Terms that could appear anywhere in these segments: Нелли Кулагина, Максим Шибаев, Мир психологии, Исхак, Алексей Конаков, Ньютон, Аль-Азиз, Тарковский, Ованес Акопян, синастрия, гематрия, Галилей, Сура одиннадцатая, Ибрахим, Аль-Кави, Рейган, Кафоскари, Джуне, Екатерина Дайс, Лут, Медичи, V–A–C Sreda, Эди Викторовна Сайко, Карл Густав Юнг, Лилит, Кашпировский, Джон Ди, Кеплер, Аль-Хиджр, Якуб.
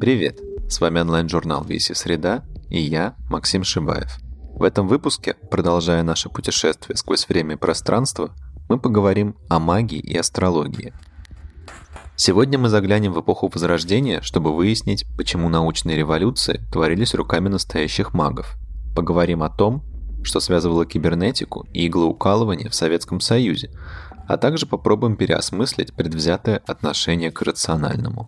Привет! С вами онлайн-журнал V–A–C Sreda и я, Максим Шибаев. В этом выпуске, продолжая наше путешествие сквозь время и пространство, мы поговорим о магии и астрологии. Сегодня мы заглянем в эпоху Возрождения, чтобы выяснить, почему научные революции творились руками настоящих магов. Поговорим о том, что связывало кибернетику и иглоукалывание в Советском Союзе, а также попробуем переосмыслить предвзятое отношение к рациональному.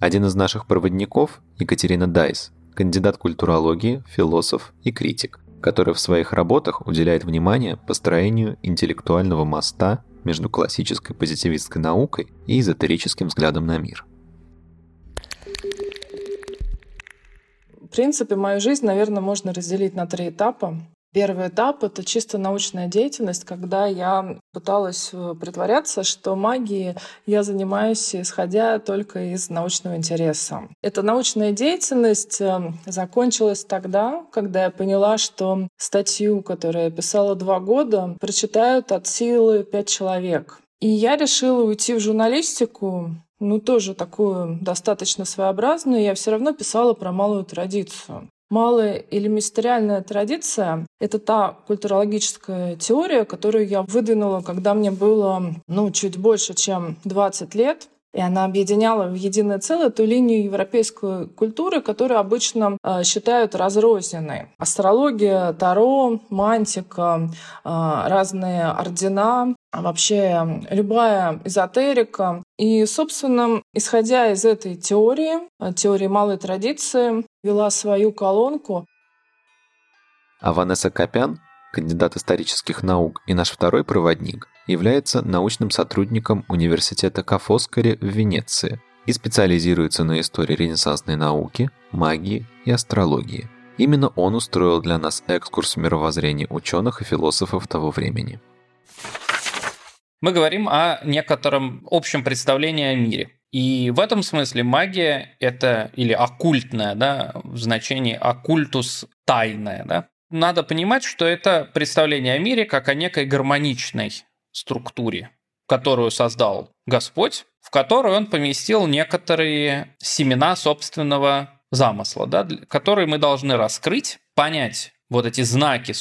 Один из наших проводников – Екатерина Дайс, кандидат культурологии, философ и критик, который в своих работах уделяет внимание построению интеллектуального моста между классической позитивистской наукой и эзотерическим взглядом на мир. В принципе, мою жизнь, наверное, можно разделить на три этапа. Первый этап — это чисто научная деятельность, когда я пыталась притворяться, что магией я занимаюсь, исходя только из научного интереса. Эта научная деятельность закончилась тогда, когда я поняла, что статью, которую я писала 2 года, прочитают от силы 5 человек. И я решила уйти в журналистику, тоже такую достаточно своеобразную. Я все равно писала про малую традицию. Малая или мистериальная традиция — это та культурологическая теория, которую я выдвинула, когда мне было чуть больше, чем 20 лет. И она объединяла в единое целое ту линию европейской культуры, которую обычно считают разрозненной. Астрология, таро, мантика, разные ордена, вообще любая эзотерика. И, собственно, исходя из этой теории малой традиции, вела свою колонку. Ованес Акопян, кандидат исторических наук и наш второй проводник, является научным сотрудником университета Кафоскари в Венеции и специализируется на истории ренессансной науки, магии и астрологии. Именно он устроил для нас экскурс в мировоззрение ученых и философов того времени. Мы говорим о некотором общем представлении о мире. И в этом смысле магия – это, или оккультная, в значении оккультус тайная, Надо понимать, что это представление о мире как о некой гармоничной структуре, которую создал Господь, в которую он поместил некоторые семена собственного замысла, которые мы должны раскрыть, понять вот эти знаки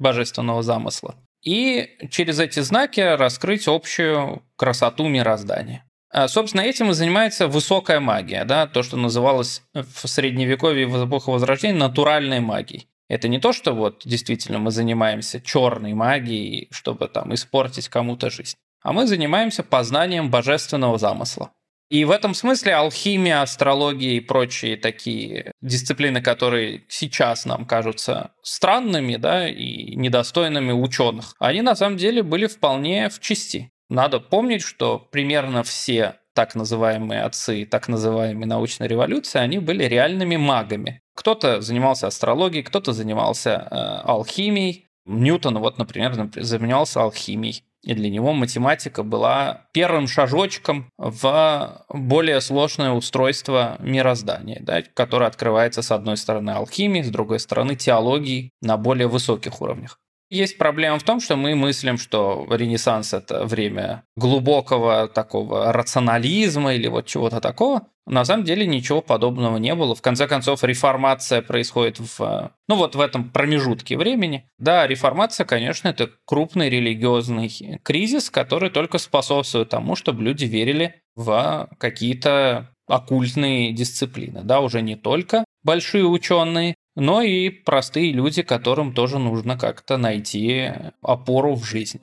божественного замысла и через эти знаки раскрыть общую красоту мироздания. Собственно, этим и занимается высокая магия, то, что называлось в Средневековье и в эпоху Возрождения натуральной магией. Это не то, что действительно мы занимаемся черной магией, чтобы испортить кому-то жизнь, а мы занимаемся познанием божественного замысла. И в этом смысле алхимия, астрология и прочие такие дисциплины, которые сейчас нам кажутся странными, и недостойными ученых, они на самом деле были вполне в чести. Надо помнить, что примерно все так называемые отцы так называемой научной революции, они были реальными магами. Кто-то занимался астрологией, кто-то занимался алхимией. Ньютон, например, занимался алхимией. И для него математика была первым шажочком в более сложное устройство мироздания, которое открывается с одной стороны алхимией, с другой стороны теологией на более высоких уровнях. Есть проблема в том, что мы мыслим, что Ренессанс — это время глубокого такого рационализма или чего-то такого. На самом деле ничего подобного не было. В конце концов, реформация происходит в этом промежутке времени. Да, реформация, конечно, это крупный религиозный кризис, который только способствует тому, чтобы люди верили в какие-то оккультные дисциплины. Да, уже не только большие ученые, но и простые люди, которым тоже нужно как-то найти опору в жизни.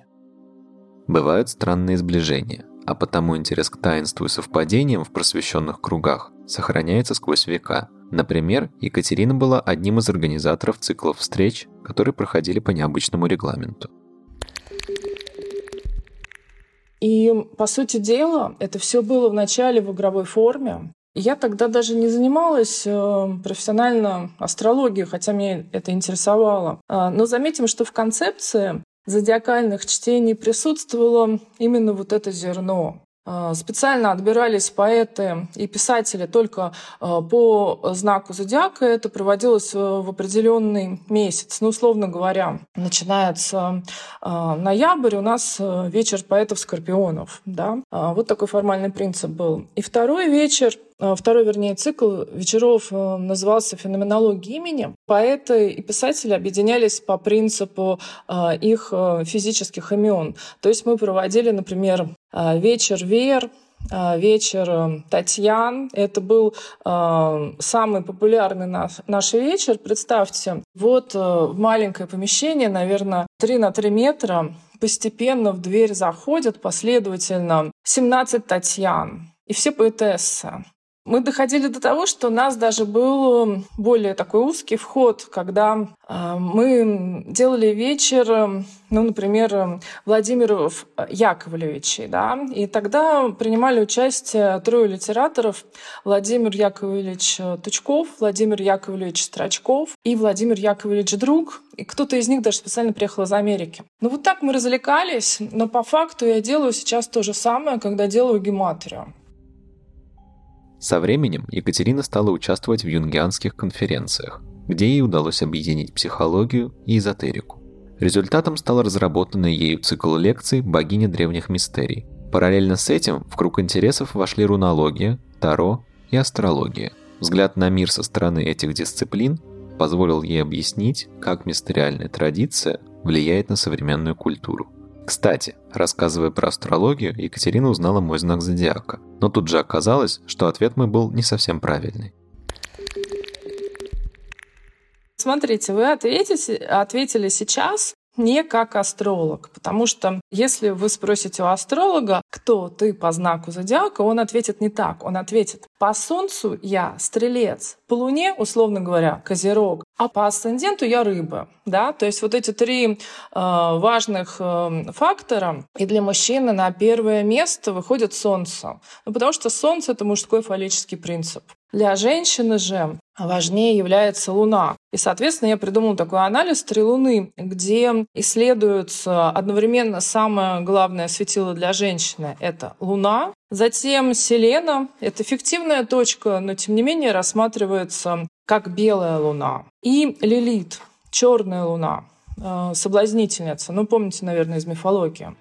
Бывают странные сближения, а потому интерес к таинству и совпадениям в просвещенных кругах сохраняется сквозь века. Например, Екатерина была одним из организаторов циклов встреч, которые проходили по необычному регламенту. И, по сути дела, это все было вначале в игровой форме. Я тогда даже не занималась профессионально астрологией, хотя меня это интересовало. Но заметим, что в концепции зодиакальных чтений присутствовало именно это зерно. Специально отбирались поэты и писатели только по знаку зодиака. Это проводилось в определенный месяц. Ну, условно говоря, начинается ноябрь, у нас вечер поэтов-скорпионов. Да? Вот такой формальный принцип был. И второй цикл вечеров назывался «Феноменология имени». Поэты и писатели объединялись по принципу их физических имен. То есть мы проводили, например, вечер Вер, вечер Татьян. Это был самый популярный наш вечер. Представьте, вот маленькое помещение, наверное, 3 на 3 метра. Постепенно в дверь заходят последовательно 17 Татьян и все поэтессы. Мы доходили до того, что у нас даже был более такой узкий вход, когда мы делали вечер, ну, например, Владимиров Яковлевичей, да, и тогда принимали участие 3 литераторов: Владимир Яковлевич Тучков, Владимир Яковлевич Строчков и Владимир Яковлевич Друг, и кто-то из них даже специально приехал из Америки. Ну вот так мы развлекались, но по факту я делаю сейчас то же самое, когда делаю гематрию. Со временем Екатерина стала участвовать в юнгианских конференциях, где ей удалось объединить психологию и эзотерику. Результатом стал разработанный ею цикл лекций «Богиня древних мистерий». Параллельно с этим в круг интересов вошли рунология, таро и астрология. Взгляд на мир со стороны этих дисциплин позволил ей объяснить, как мистериальная традиция влияет на современную культуру. Кстати, рассказывая про астрологию, Екатерина узнала мой знак зодиака, но тут же оказалось, что ответ мой был не совсем правильный. Смотрите, вы ответили сейчас не как астролог, потому что если вы спросите у астролога, кто ты по знаку зодиака, он ответит не так, он ответит: по солнцу я стрелец, по луне, условно говоря, козерог, а по асценденту я рыба. Да? То есть вот эти 3 важных фактора. И для мужчины на первое место выходит солнце. Ну, потому что солнце — это мужской фаллический принцип. Для женщины же важнее является луна. И, соответственно, я придумала такой анализ 3 луны, где исследуется одновременно самое главное светило для женщины — это луна. Затем селена — это фиктивная точка, но, тем не менее, рассматривается как белая луна. И Лилит, черная луна, соблазнительница. Ну, помните, наверное, из мифологии.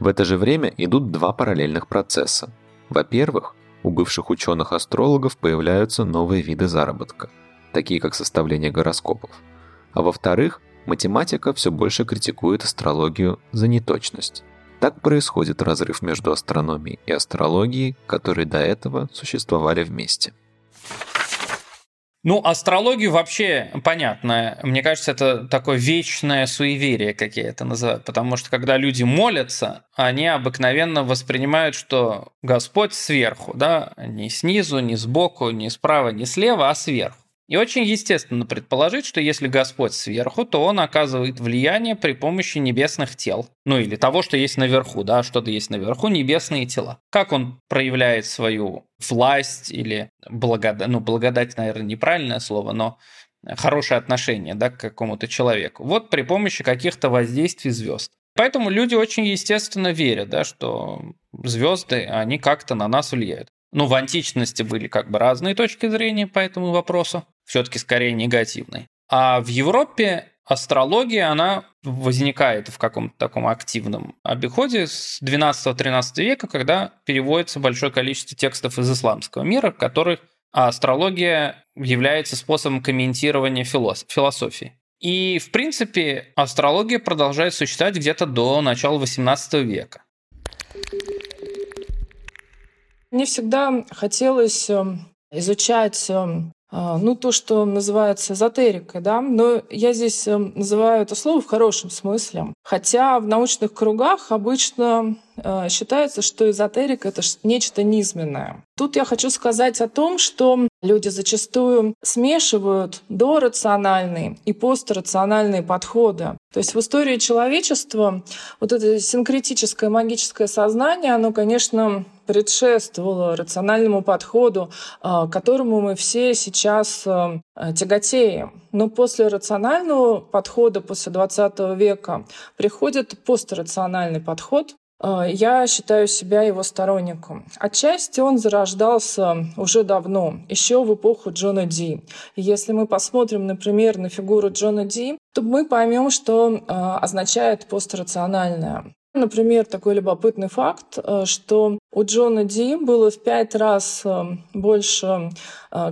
В это же время идут 2 параллельных процесса. Во-первых, у бывших ученых-астрологов появляются новые виды заработка, такие как составление гороскопов. А во-вторых, математика все больше критикует астрологию за неточность. Так происходит разрыв между астрономией и астрологией, которые до этого существовали вместе. Ну, астрологию вообще понятно. Мне кажется, это такое вечное суеверие, как я это называю. Потому что, когда люди молятся, они обыкновенно воспринимают, что Господь сверху, да, не снизу, не сбоку, не справа, не слева, а сверху. И очень естественно предположить, что если Господь сверху, то Он оказывает влияние при помощи небесных тел. Ну или того, что есть наверху, да, что-то есть наверху, небесные тела. Как Он проявляет свою власть или благодать, ну благодать, наверное, неправильное слово, но хорошее отношение, да, к какому-то человеку. Вот при помощи каких-то воздействий звезд. Поэтому люди очень естественно верят, да, что звезды, они как-то на нас влияют. Ну, в античности были как бы разные точки зрения по этому вопросу, все-таки скорее негативные. А в Европе астрология, она возникает в каком-то таком активном обиходе с XII-XIII века, когда переводится большое количество текстов из исламского мира, в которых астрология является способом комментирования философии. И, в принципе, астрология продолжает существовать где-то до начала XVIII века. Мне всегда хотелось изучать, ну, то, что называется эзотерикой, да, но я здесь называю это слово в хорошем смысле. Хотя в научных кругах обычно считается, что эзотерика — это нечто низменное. Тут я хочу сказать о том, что люди зачастую смешивают дорациональные и пострациональные подходы. То есть в истории человечества вот это синкретическое магическое сознание, оно, конечно, предшествовало рациональному подходу, к которому мы все сейчас тяготеем. Но после рационального подхода, после XX века, приходит пострациональный подход, Я считаю себя его сторонником. Отчасти он зарождался уже давно, еще в эпоху Джона Ди. Если мы посмотрим, например, на фигуру Джона Ди, то мы поймем, что означает пострациональное. Например, такой любопытный факт, что у Джона Ди было в 5 раз больше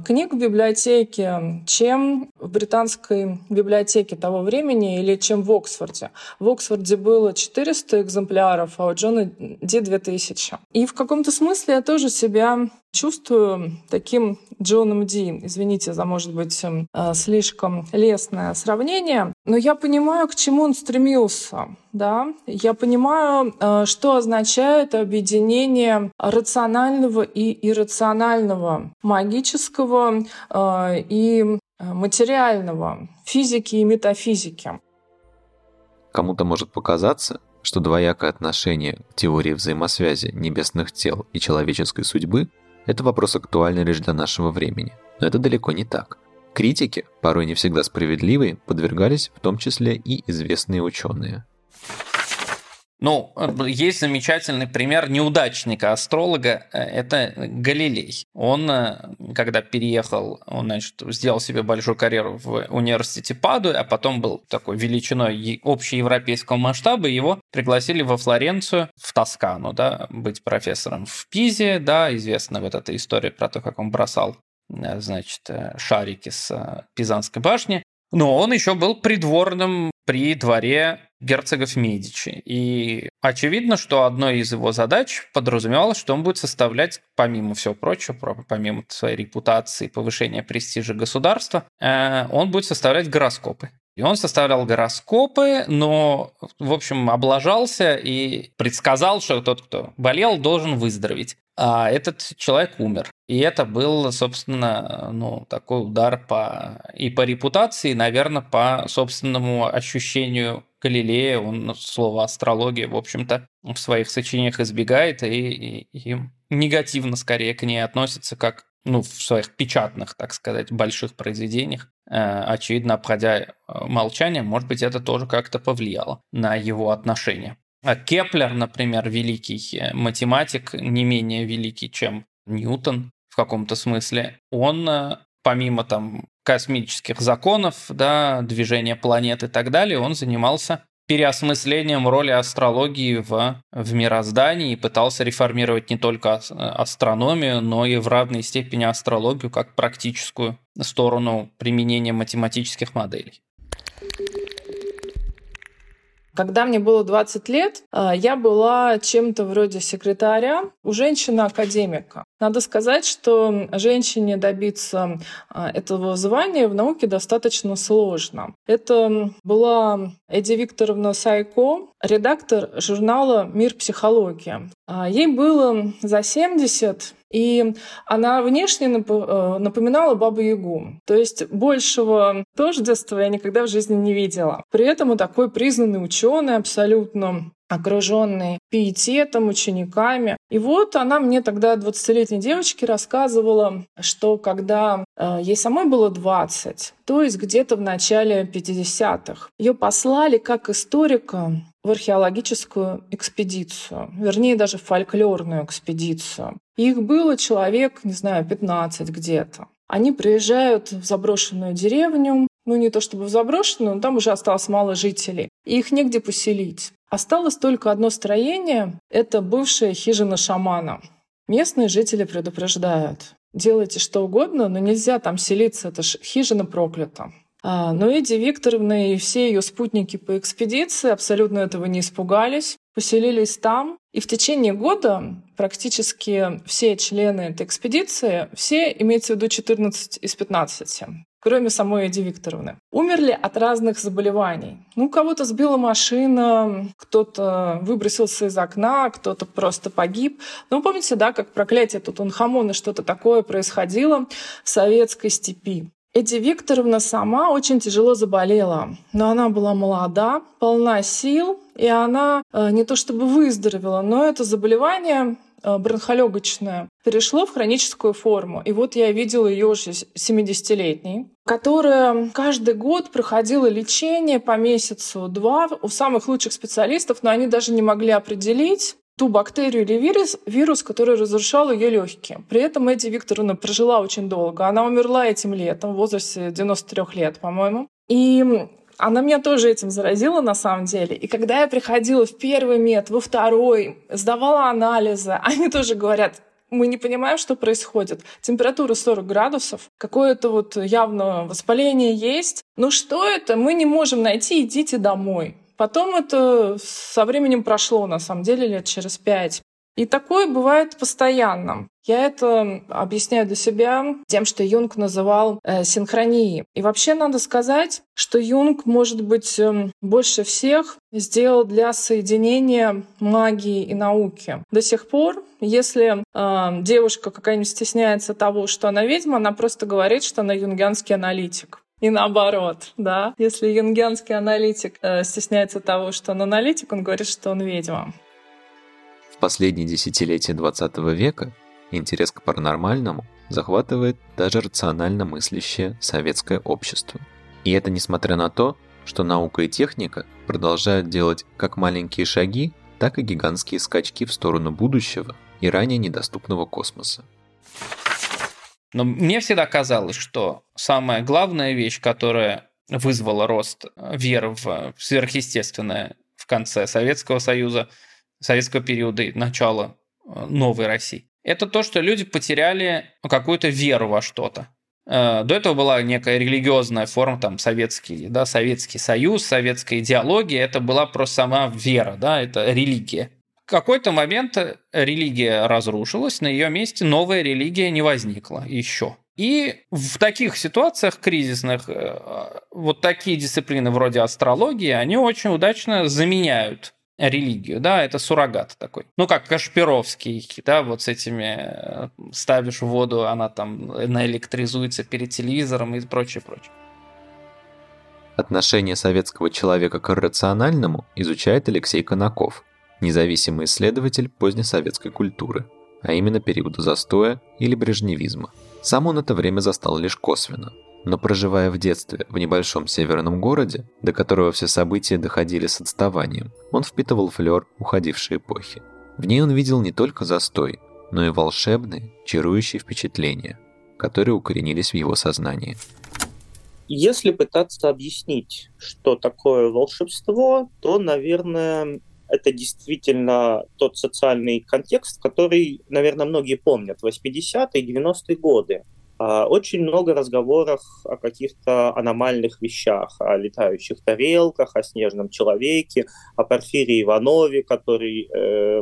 книг в библиотеке, чем в британской библиотеке того времени или чем в Оксфорде. В Оксфорде было 400 экземпляров, а у Джона Ди 2000. И в каком-то смысле я тоже себя чувствую таким Джоном Ди. Извините за, может быть, слишком лестное сравнение, но я понимаю, к чему он стремился. Да? Я понимаю, что означает объединение рационального и иррационального, магического и материального, физики и метафизики. Кому-то может показаться, что двоякое отношение к теории взаимосвязи небесных тел и человеческой судьбы – это вопрос, актуальный лишь для нашего времени. Но это далеко не так. Критики, порой не всегда справедливые, подвергались в том числе и известные ученые. Ну, есть замечательный пример неудачника-астролога, это Галилей. Он, когда переехал, он, значит, сделал себе большую карьеру в университете Падуи, а потом был такой величиной общеевропейского масштаба, его пригласили во Флоренцию, в Тоскану, да, быть профессором в Пизе, да, известна вот эта история про то, как он бросал, значит, шарики с Пизанской башни. Но он еще был придворным при дворе герцогов Медичи. И очевидно, что одной из его задач подразумевалось, что он будет составлять, помимо всего прочего, помимо своей репутации, повышения престижа государства, он будет составлять гороскопы. И он составлял гороскопы, но, в общем, облажался и предсказал, что тот, кто болел, должен выздороветь. А этот человек умер. И это был, собственно, ну, такой удар по репутации, и, наверное, по собственному ощущению Галилея. Он слово «астрология», в общем-то, в своих сочинениях избегает и негативно, скорее, к ней относится, как, ну, в своих печатных, так сказать, больших произведениях. Очевидно, обходя молчание, может быть, это тоже как-то повлияло на его отношения. А Кеплер, например, великий математик, не менее великий, чем Ньютон в каком-то смысле, он, помимо там космических законов, да, движения планет и так далее, он занимался переосмыслением роли астрологии в мироздании и пытался реформировать не только астрономию, но и в равной степени астрологию как практическую сторону применения математических моделей. Когда мне было 20 лет, я была чем-то вроде секретаря у женщины-академика. Надо сказать, что женщине добиться этого звания в науке достаточно сложно. Это была Эди Викторовна Сайко, редактор журнала «Мир психологии». Ей было за 70, и она внешне напоминала Бабу-Ягу. То есть большего тождества я никогда в жизни не видела. При этом и такой признанный ученый абсолютно, окружённый пиететом, учениками. И вот она мне тогда, 20-летней девочке, рассказывала, что когда ей самой было 20, то есть где-то в начале 50-х, её послали как историка в археологическую экспедицию, вернее, даже в фольклорную экспедицию. Их было человек, не знаю, 15 где-то. Они приезжают в заброшенную деревню, ну не то чтобы в заброшенную, но там уже осталось мало жителей, и их негде поселить. Осталось только одно строение — это бывшая хижина шамана. Местные жители предупреждают. Делайте что угодно, но нельзя там селиться, это хижина проклята. Но Эди Викторовна и все ее спутники по экспедиции абсолютно этого не испугались, поселились там. И в течение года практически все члены этой экспедиции, все, имеется в виду 14 из 15, кроме самой Эди Викторовны, умерли от разных заболеваний. Ну, кого-то сбила машина, кто-то выбросился из окна, кто-то просто погиб. Ну, помните, да, как проклятие Тутанхамона, что-то такое происходило в советской степи. Эди Викторовна сама очень тяжело заболела, но она была молода, полна сил, и она не то чтобы выздоровела, но это заболевание бронхолегочная перешла в хроническую форму. И вот я видела ее уже 70-летней, которая каждый год проходила лечение по месяцу-два у самых лучших специалистов, но они даже не могли определить ту бактерию или вирус, который разрушал ее легкие. При этом Эди Викторовна прожила очень долго. Она умерла этим летом, в возрасте 93 лет, по-моему. И она меня тоже этим заразила, на самом деле. И когда я приходила в первый мед, во второй, сдавала анализы, они тоже говорят: мы не понимаем, что происходит. Температура 40 градусов, какое-то вот явно воспаление есть. Но что это? Мы не можем найти, идите домой. Потом это со временем прошло, на самом деле, лет через 5. И такое бывает постоянно. Я это объясняю для себя тем, что Юнг называл синхронией. И вообще надо сказать, что Юнг, может быть, больше всех сделал для соединения магии и науки. До сих пор, если девушка какая-нибудь стесняется того, что она ведьма, она просто говорит, что она юнгианский аналитик. И наоборот, да. Если юнгианский аналитик стесняется того, что он аналитик, он говорит, что он ведьма. В последние десятилетия XX века интерес к паранормальному захватывает даже рационально мыслящее советское общество. И это несмотря на то, что наука и техника продолжают делать как маленькие шаги, так и гигантские скачки в сторону будущего и ранее недоступного космоса. Но мне всегда казалось, что самая главная вещь, которая вызвала рост веры в сверхъестественное в конце Советского Союза, советского периода и начала новой России, это то, что люди потеряли какую-то веру во что-то. До этого была некая религиозная форма, там, советский, да, Советский Союз, советская идеология, это была просто сама вера, да, это религия. В какой-то момент религия разрушилась, на ее месте новая религия не возникла еще. И в таких ситуациях кризисных вот такие дисциплины вроде астрологии, они очень удачно заменяют религию, да, это суррогат такой. Ну, как Кашпировский, да, вот с этими ставишь в воду, она там наэлектризуется перед телевизором и прочее, прочее. Отношение советского человека к иррациональному изучает Алексей Конаков, независимый исследователь позднесоветской культуры, а именно периода застоя или брежневизма. Сам он это время застал лишь косвенно, но проживая в детстве в небольшом северном городе, до которого все события доходили с отставанием, он впитывал флёр уходившей эпохи. В ней он видел не только застой, но и волшебные, чарующие впечатления, которые укоренились в его сознании. Если пытаться объяснить, что такое волшебство, то, наверное, это действительно тот социальный контекст, который, наверное, многие помнят, 80-е, 90-е годы. Очень много разговоров о каких-то аномальных вещах, о летающих тарелках, о снежном человеке, о Порфирии Иванове, который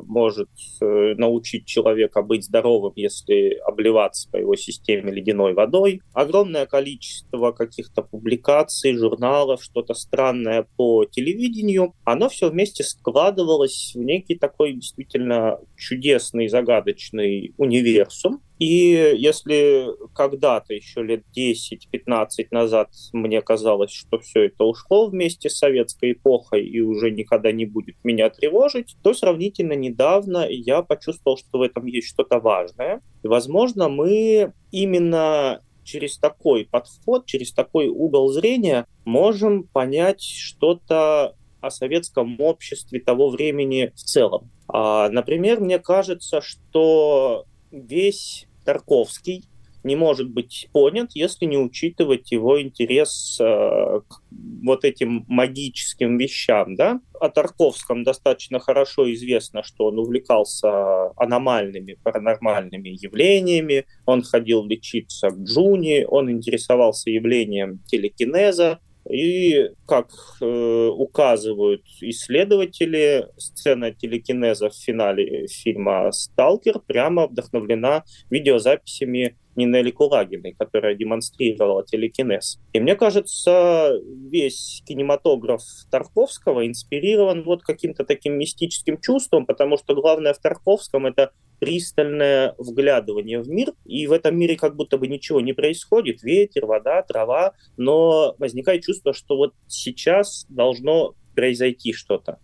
может научить человека быть здоровым, если обливаться по его системе ледяной водой. Огромное количество каких-то публикаций, журналов, что-то странное по телевидению. Оно все вместе складывалось в некий такой действительно чудесный, загадочный универсум. И если когда-то, еще лет 10-15 назад, мне казалось, что все это ушло вместе с советской эпохой и уже никогда не будет меня тревожить, то сравнительно недавно я почувствовал, что в этом есть что-то важное. И, возможно, мы именно через такой подход, через такой угол зрения можем понять что-то о советском обществе того времени в целом. Например, мне кажется, что весь Тарковский не может быть понят, если не учитывать его интерес к вот этим магическим вещам, да? О Тарковском достаточно хорошо известно, что он увлекался аномальными, паранормальными явлениями, он ходил лечиться к Джуне, он интересовался явлением телекинеза. И, как указывают исследователи, сцена телекинеза в финале фильма «Сталкер» прямо вдохновлена видеозаписями Нелли Кулагиной, которая демонстрировала телекинез. И мне кажется, весь кинематограф Тарковского инспирирован вот каким-то таким мистическим чувством, потому что главное в Тарковском — это пристальное вглядывание в мир, и в этом мире как будто бы ничего не происходит, ветер, вода, трава, но возникает чувство, что вот сейчас должно произойти что-то.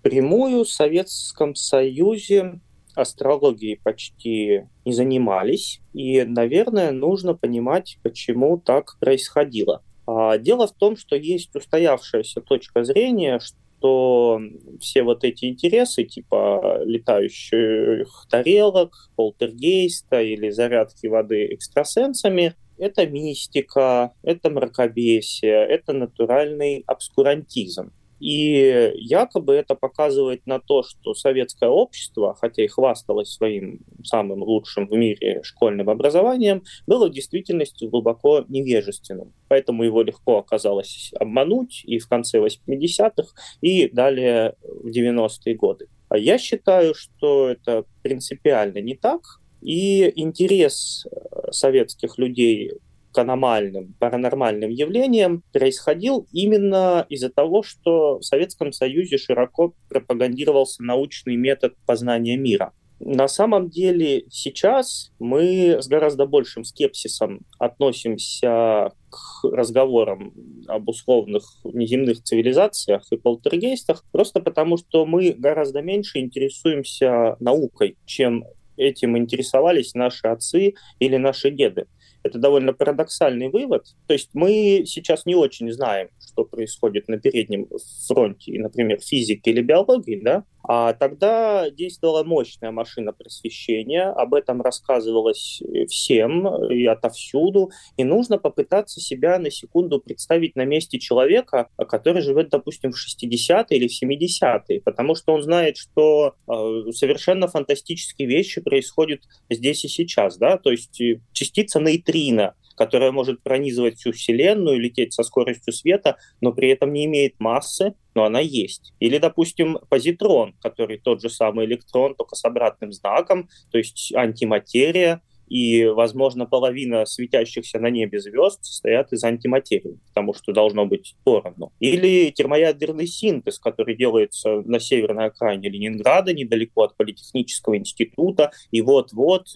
Впрямую в Советском Союзе астрологией почти не занимались, и, наверное, нужно понимать, почему так происходило. Дело в том, что есть устоявшаяся точка зрения, что все вот эти интересы, типа летающих тарелок, полтергейста или зарядки воды экстрасенсами, это мистика, это мракобесие, это натуральный обскурантизм. И якобы это показывает на то, что советское общество, хотя и хвасталось своим самым лучшим в мире школьным образованием, было в действительности глубоко невежественным. Поэтому его легко оказалось обмануть и в конце 80-х, и далее в 90-е годы. А я считаю, что это принципиально не так. И интерес советских людей к аномальным, паранормальным явлениям происходил именно из-за того, что в Советском Союзе широко пропагандировался научный метод познания мира. На самом деле сейчас мы с гораздо большим скепсисом относимся к разговорам об условных внеземных цивилизациях и полтергейстах, просто потому что мы гораздо меньше интересуемся наукой, чем этим интересовались наши отцы или наши деды. Это довольно парадоксальный вывод. То есть мы сейчас не очень знаем, что происходит на переднем фронте, например, физики или биологии, да? А тогда действовала мощная машина просвещения, об этом рассказывалось всем и отовсюду, и нужно попытаться себя на секунду представить на месте человека, который живет, допустим, в 60-е или в 70-е, потому что он знает, что совершенно фантастические вещи происходят здесь и сейчас, да, то есть частица нейтрино, которая может пронизывать всю Вселенную, лететь со скоростью света, но при этом не имеет массы, но она есть. Или, допустим, позитрон, который тот же самый электрон, только с обратным знаком, то есть антиматерия, и, возможно, половина светящихся на небе звезд состоят из антиматерии, потому что должно быть поровну. Или термоядерный синтез, который делается на северной окраине Ленинграда, недалеко от Политехнического института, и вот-вот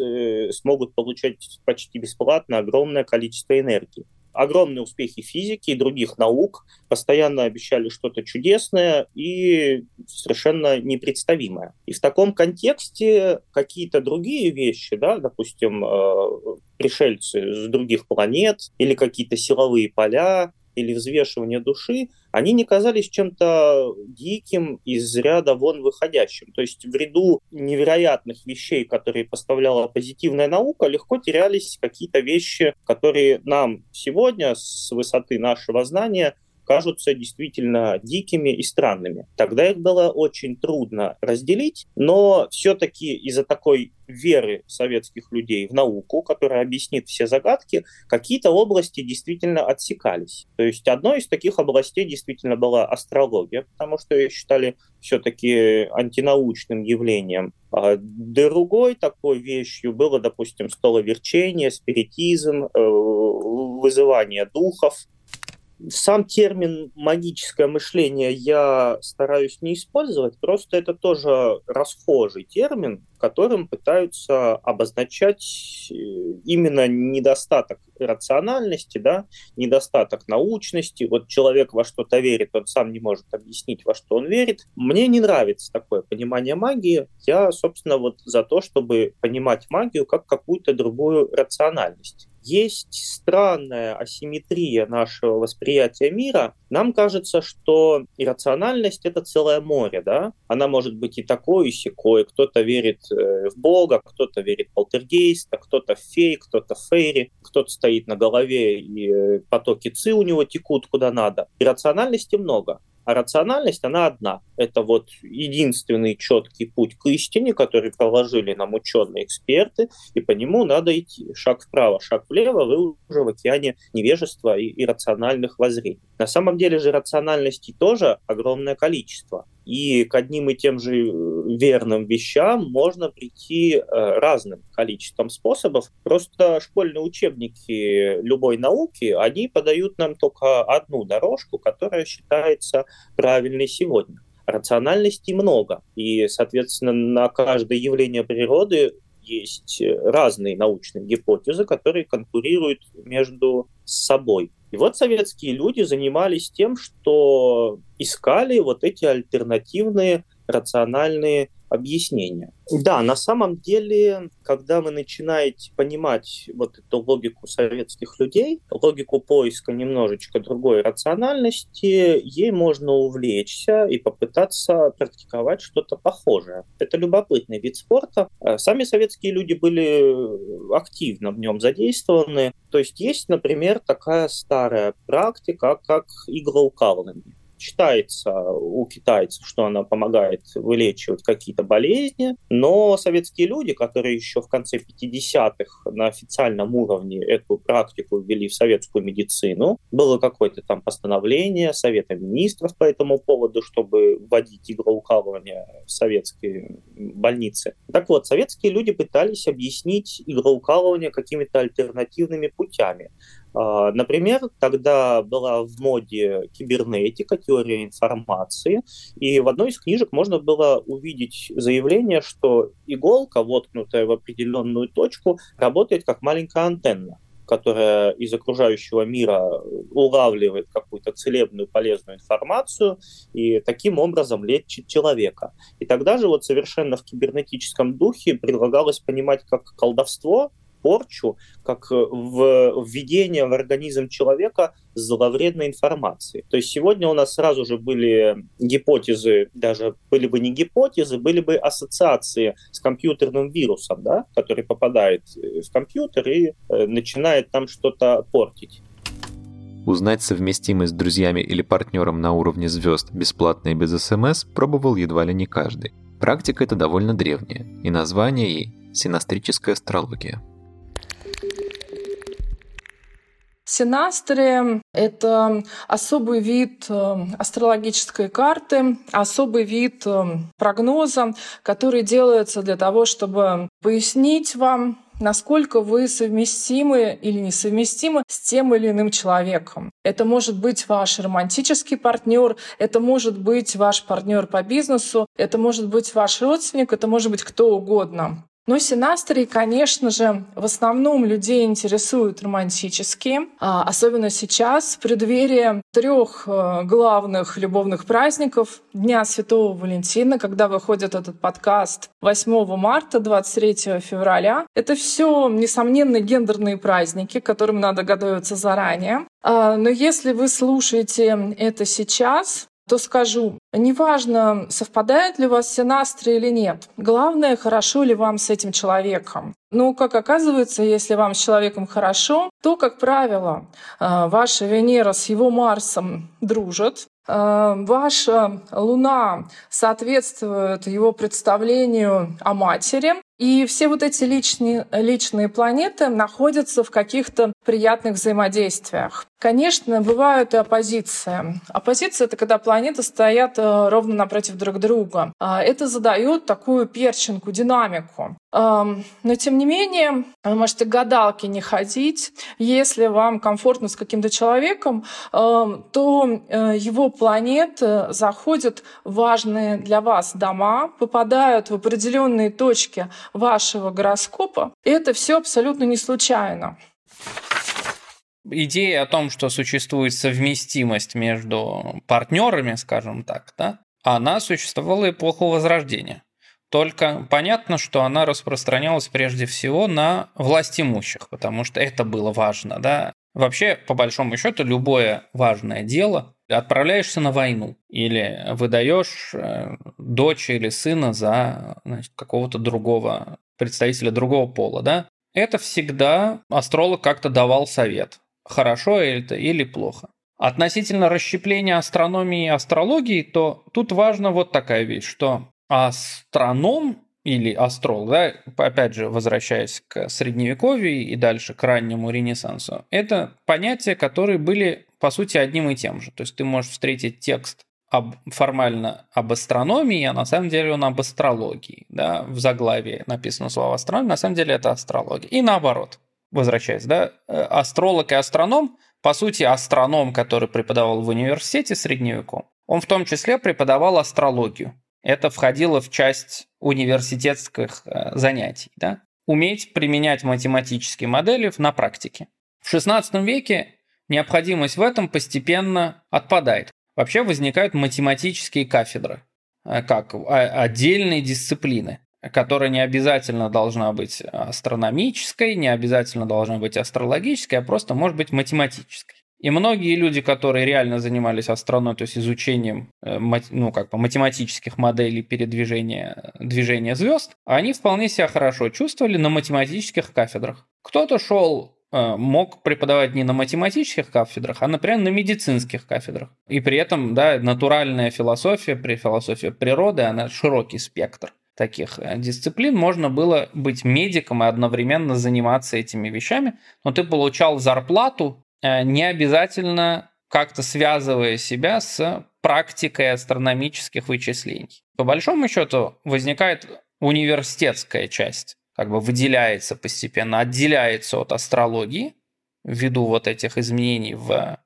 смогут получать почти бесплатно огромное количество энергии. Огромные успехи физики и других наук постоянно обещали что-то чудесное и совершенно непредставимое. И в таком контексте какие-то другие вещи, да, допустим, пришельцы с других планет или какие-то силовые поля, или взвешивание души, они не казались чем-то диким, из ряда вон выходящим. То есть в ряду невероятных вещей, которые поставляла позитивная наука, легко терялись какие-то вещи, которые нам сегодня с высоты нашего знания кажутся действительно дикими и странными. Тогда их было очень трудно разделить, но все-таки из-за такой веры советских людей в науку, которая объяснит все загадки, какие-то области действительно отсекались. То есть одной из таких областей действительно была астрология, потому что ее считали все-таки антинаучным явлением. А другой такой вещью было, допустим, столоверчение, спиритизм, вызывание духов. Сам термин «магическое мышление» я стараюсь не использовать, просто это тоже расхожий термин, которым пытаются обозначать именно недостаток рациональности, да, недостаток научности. Вот человек во что-то верит, он сам не может объяснить, во что он верит. Мне не нравится такое понимание магии. Я, собственно, вот за то, чтобы понимать магию как какую-то другую рациональность. Есть странная асимметрия нашего восприятия мира. Нам кажется, что иррациональность — это целое море, да? Она может быть и такой, и сякой. Кто-то верит в Бога, кто-то верит в полтергейста, кто-то в фей, кто-то в фейри, кто-то стоит на голове, и потоки ци у него текут куда надо. Иррациональности много. А рациональность, она одна. Это вот единственный четкий путь к истине, который проложили нам ученые-эксперты, и по нему надо идти шаг вправо, шаг влево, вы уже в океане невежества и иррациональных воззрений. На самом деле же рациональностей тоже огромное количество. И к одним и тем же верным вещам можно прийти разным количеством способов. Просто школьные учебники любой науки, они подают нам только одну дорожку, которая считается правильной сегодня. Рациональностей много, и, соответственно, на каждое явление природы есть разные научные гипотезы, которые конкурируют между собой. И вот советские люди занимались тем, что искали вот эти альтернативные рациональные объяснение. Да, на самом деле, когда вы начинаете понимать вот эту логику советских людей, логику поиска немножечко другой рациональности, ей можно увлечься и попытаться практиковать что-то похожее. Это любопытный вид спорта. Сами советские люди были активно в нем задействованы. То есть есть, например, такая старая практика, как игра укалывания. Считается у китайцев, что она помогает вылечивать какие-то болезни, но советские люди, которые еще в конце 50-х на официальном уровне эту практику ввели в советскую медицину, было какое-то там постановление Совета министров по этому поводу, чтобы вводить иглоукалывание в советские больницы. Так вот, советские люди пытались объяснить иглоукалывание какими-то альтернативными путями. Например, тогда была в моде кибернетика, теория информации, и в одной из книжек можно было увидеть заявление, что иголка, воткнутая в определенную точку, работает как маленькая антенна, которая из окружающего мира улавливает какую-то целебную, полезную информацию и таким образом лечит человека. И тогда же вот совершенно в кибернетическом духе предлагалось понимать как колдовство, порчу, как введение в организм человека зловредной информации. То есть сегодня у нас сразу же были гипотезы, даже были бы не гипотезы, были бы ассоциации с компьютерным вирусом, да, который попадает в компьютер и начинает там что-то портить. Узнать совместимость с друзьями или партнером на уровне звезд бесплатно и без СМС пробовал едва ли не каждый. Практика эта довольно древняя, и название ей – синастрическая астрология. Синастры — это особый вид астрологической карты, особый вид прогноза, который делается для того, чтобы пояснить вам, насколько вы совместимы или несовместимы с тем или иным человеком. Это может быть ваш романтический партнер, это может быть ваш партнер по бизнесу, это может быть ваш родственник, это может быть кто угодно. Но синастрии, конечно же, в основном людей интересуют романтические, особенно сейчас, в преддверии 3 главных любовных праздников — Дня Святого Валентина, когда выходит этот подкаст 8 марта, 23 февраля. Это все, несомненно, гендерные праздники, к которым надо готовиться заранее. Но если вы слушаете это сейчас, то скажу, неважно, совпадает ли у вас синастрия или нет, главное, хорошо ли вам с этим человеком. Но, как оказывается, если вам с человеком хорошо, то, как правило, ваша Венера с его Марсом дружит, ваша Луна соответствует его представлению о матери, и все вот эти личные планеты находятся в каких-то приятных взаимодействиях. Конечно, бывают и оппозиции. Оппозиция — это когда планеты стоят ровно напротив друг друга. Это задает такую перчинку, динамику. Но, тем не менее, можете к гадалке не ходить. Если вам комфортно с каким-то человеком, то его планеты заходят в важные для вас дома, попадают в определенные точки вашего гороскопа. И это все абсолютно не случайно. Идея о том, что существует совместимость между партнерами, скажем так, да, она существовала эпоху Возрождения. Только понятно, что она распространялась прежде всего на властимущих, потому что это было важно, да. Вообще, по большому счету, любое важное дело, отправляешься на войну или выдаешь дочь или сына за, значит, какого-то другого представителя другого пола, да, это всегда астролог как-то давал совет, хорошо это или плохо. Относительно расщепления астрономии и астрологии, то тут важна вот такая вещь, что астроном или астролог, да, опять же, возвращаясь к Средневековью и дальше к раннему Ренессансу, это понятия, которые были, по сути, одним и тем же. То есть ты можешь встретить текст формально об астрономии, а на самом деле он об астрологии. Да? В заглавии написано слово «астрономия», на самом деле это астрология. И наоборот, возвращаясь, да, астролог и астроном, по сути, астроном, который преподавал в университете средневековом, он в том числе преподавал астрологию. Это входило в часть университетских занятий. Да? Уметь применять математические модели на практике. В XVI веке необходимость в этом постепенно отпадает. Вообще возникают математические кафедры. как отдельной дисциплины, которая не обязательно должна быть астрономической, не обязательно должна быть астрологической, а просто может быть математической. И многие люди, которые реально занимались астрономией, то есть изучением математических моделей передвижения звезд, они вполне себя хорошо чувствовали на математических кафедрах. Кто-то мог преподавать не на математических кафедрах, а, например, на медицинских кафедрах. И при этом, натуральная философия, философия природы, она широкий спектр таких дисциплин. Можно было быть медиком и одновременно заниматься этими вещами, но ты получал зарплату, не обязательно как-то связывая себя с практикой астрономических вычислений. По большому счету возникает университетская часть, выделяется постепенно, отделяется от астрологии ввиду этих изменений в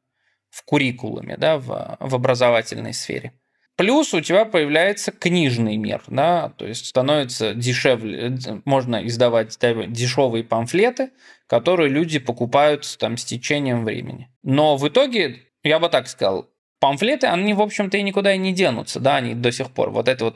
куррикулуме, в образовательной сфере. Плюс у тебя появляется книжный мир, то есть становится дешевле, можно издавать дешевые памфлеты, которые люди покупают с течением времени. Но в итоге, я бы так сказал, памфлеты, они, в общем-то, и никуда и не денутся, они до сих пор.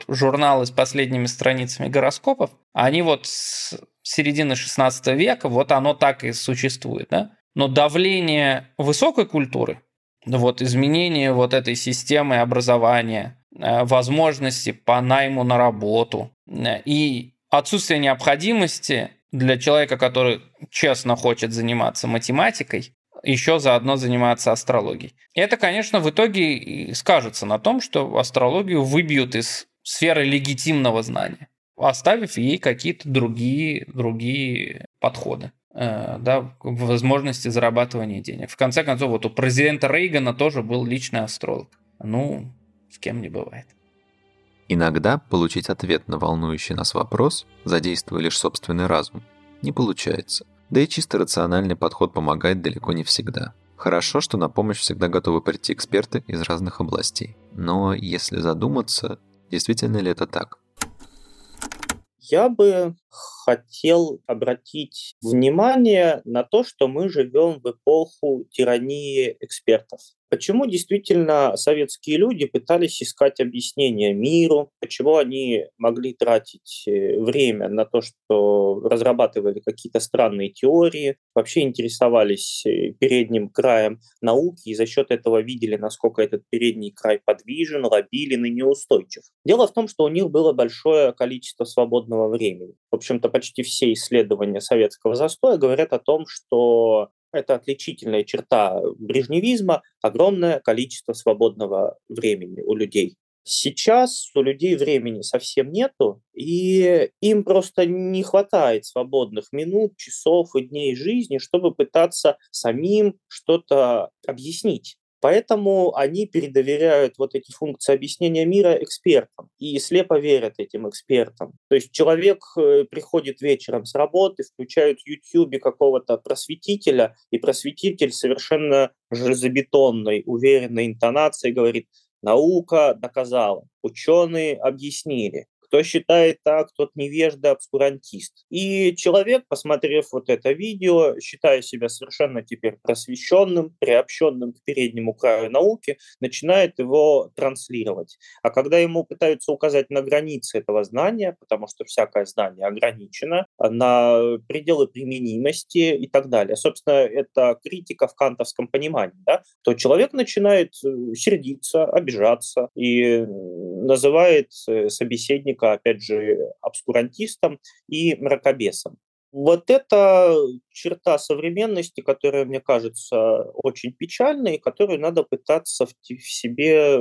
Журналы с последними страницами гороскопов, они с середины XVI века, оно так и существует, Но давление высокой культуры, изменение этой системы образования, возможности по найму на работу и отсутствие необходимости для человека, который честно хочет заниматься математикой, еще заодно заниматься астрологией. Это, конечно, в итоге и скажется на том, что астрологию выбьют из сферы легитимного знания, оставив ей какие-то другие подходы. Возможности зарабатывания денег. В конце концов, у президента Рейгана тоже был личный астролог. С кем не бывает. Иногда получить ответ на волнующий нас вопрос, задействуя лишь собственный разум, не получается. Да и чисто рациональный подход помогает далеко не всегда. Хорошо, что на помощь всегда готовы прийти эксперты из разных областей. Но если задуматься, действительно ли это так? Я бы хотел обратить внимание на то, что мы живем в эпоху тирании экспертов. Почему действительно советские люди пытались искать объяснения миру? Почему они могли тратить время на то, что разрабатывали какие-то странные теории, вообще интересовались передним краем науки и за счет этого видели, насколько этот передний край подвижен, лобилен и неустойчив? Дело в том, что у них было большое количество свободного времени. В общем-то, почти все исследования советского застоя говорят о том, что это отличительная черта брежневизма – огромное количество свободного времени у людей. Сейчас у людей времени совсем нету, и им просто не хватает свободных минут, часов и дней жизни, чтобы пытаться самим что-то объяснить. Поэтому они передоверяют эти функции объяснения мира экспертам и слепо верят этим экспертам. То есть человек приходит вечером с работы, включает в YouTube какого-то просветителя, и просветитель совершенно железобетонной, уверенной интонацией говорит: «Наука доказала, ученые объяснили. Кто считает так, тот невежда, обскурантист». И человек, посмотрев это видео, считая себя совершенно теперь просвещенным, приобщенным к переднему краю науки, начинает его транслировать. А когда ему пытаются указать на границы этого знания, потому что всякое знание ограничено, на пределы применимости и так далее. Собственно, это критика в кантовском понимании, то человек начинает сердиться, обижаться и называет собеседника, опять же, обскурантистом и мракобесом. Это черта современности, которая, мне кажется, очень печальной, и которую надо пытаться в себе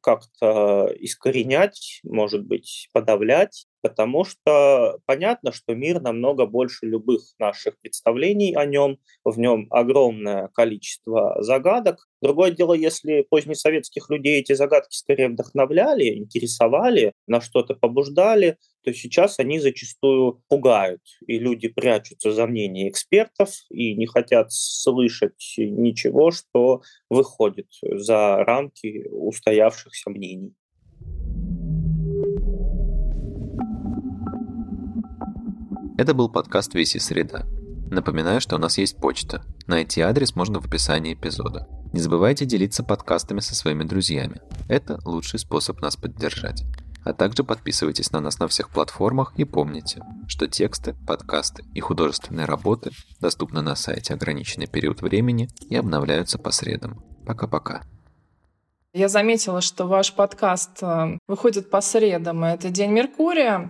как-то искоренять, может быть, подавлять, потому что понятно, что мир намного больше любых наших представлений о нем, в нем огромное количество загадок. Другое дело, если позднесоветских людей эти загадки скорее вдохновляли, интересовали, на что-то побуждали, то сейчас они зачастую пугают, и люди прячутся за мнение экспертов и не хотят слышать ничего, что выходит за рамки устоявшихся мнений. Это был подкаст V–A–C Sreda. Напоминаю, что у нас есть почта. Найти адрес можно в описании эпизода. Не забывайте делиться подкастами со своими друзьями. Это лучший способ нас поддержать. А также подписывайтесь на нас на всех платформах и помните, что тексты, подкасты и художественные работы доступны на сайте ограниченный период времени и обновляются по средам. Пока-пока. Я заметила, что ваш подкаст выходит по средам. Это День Меркурия.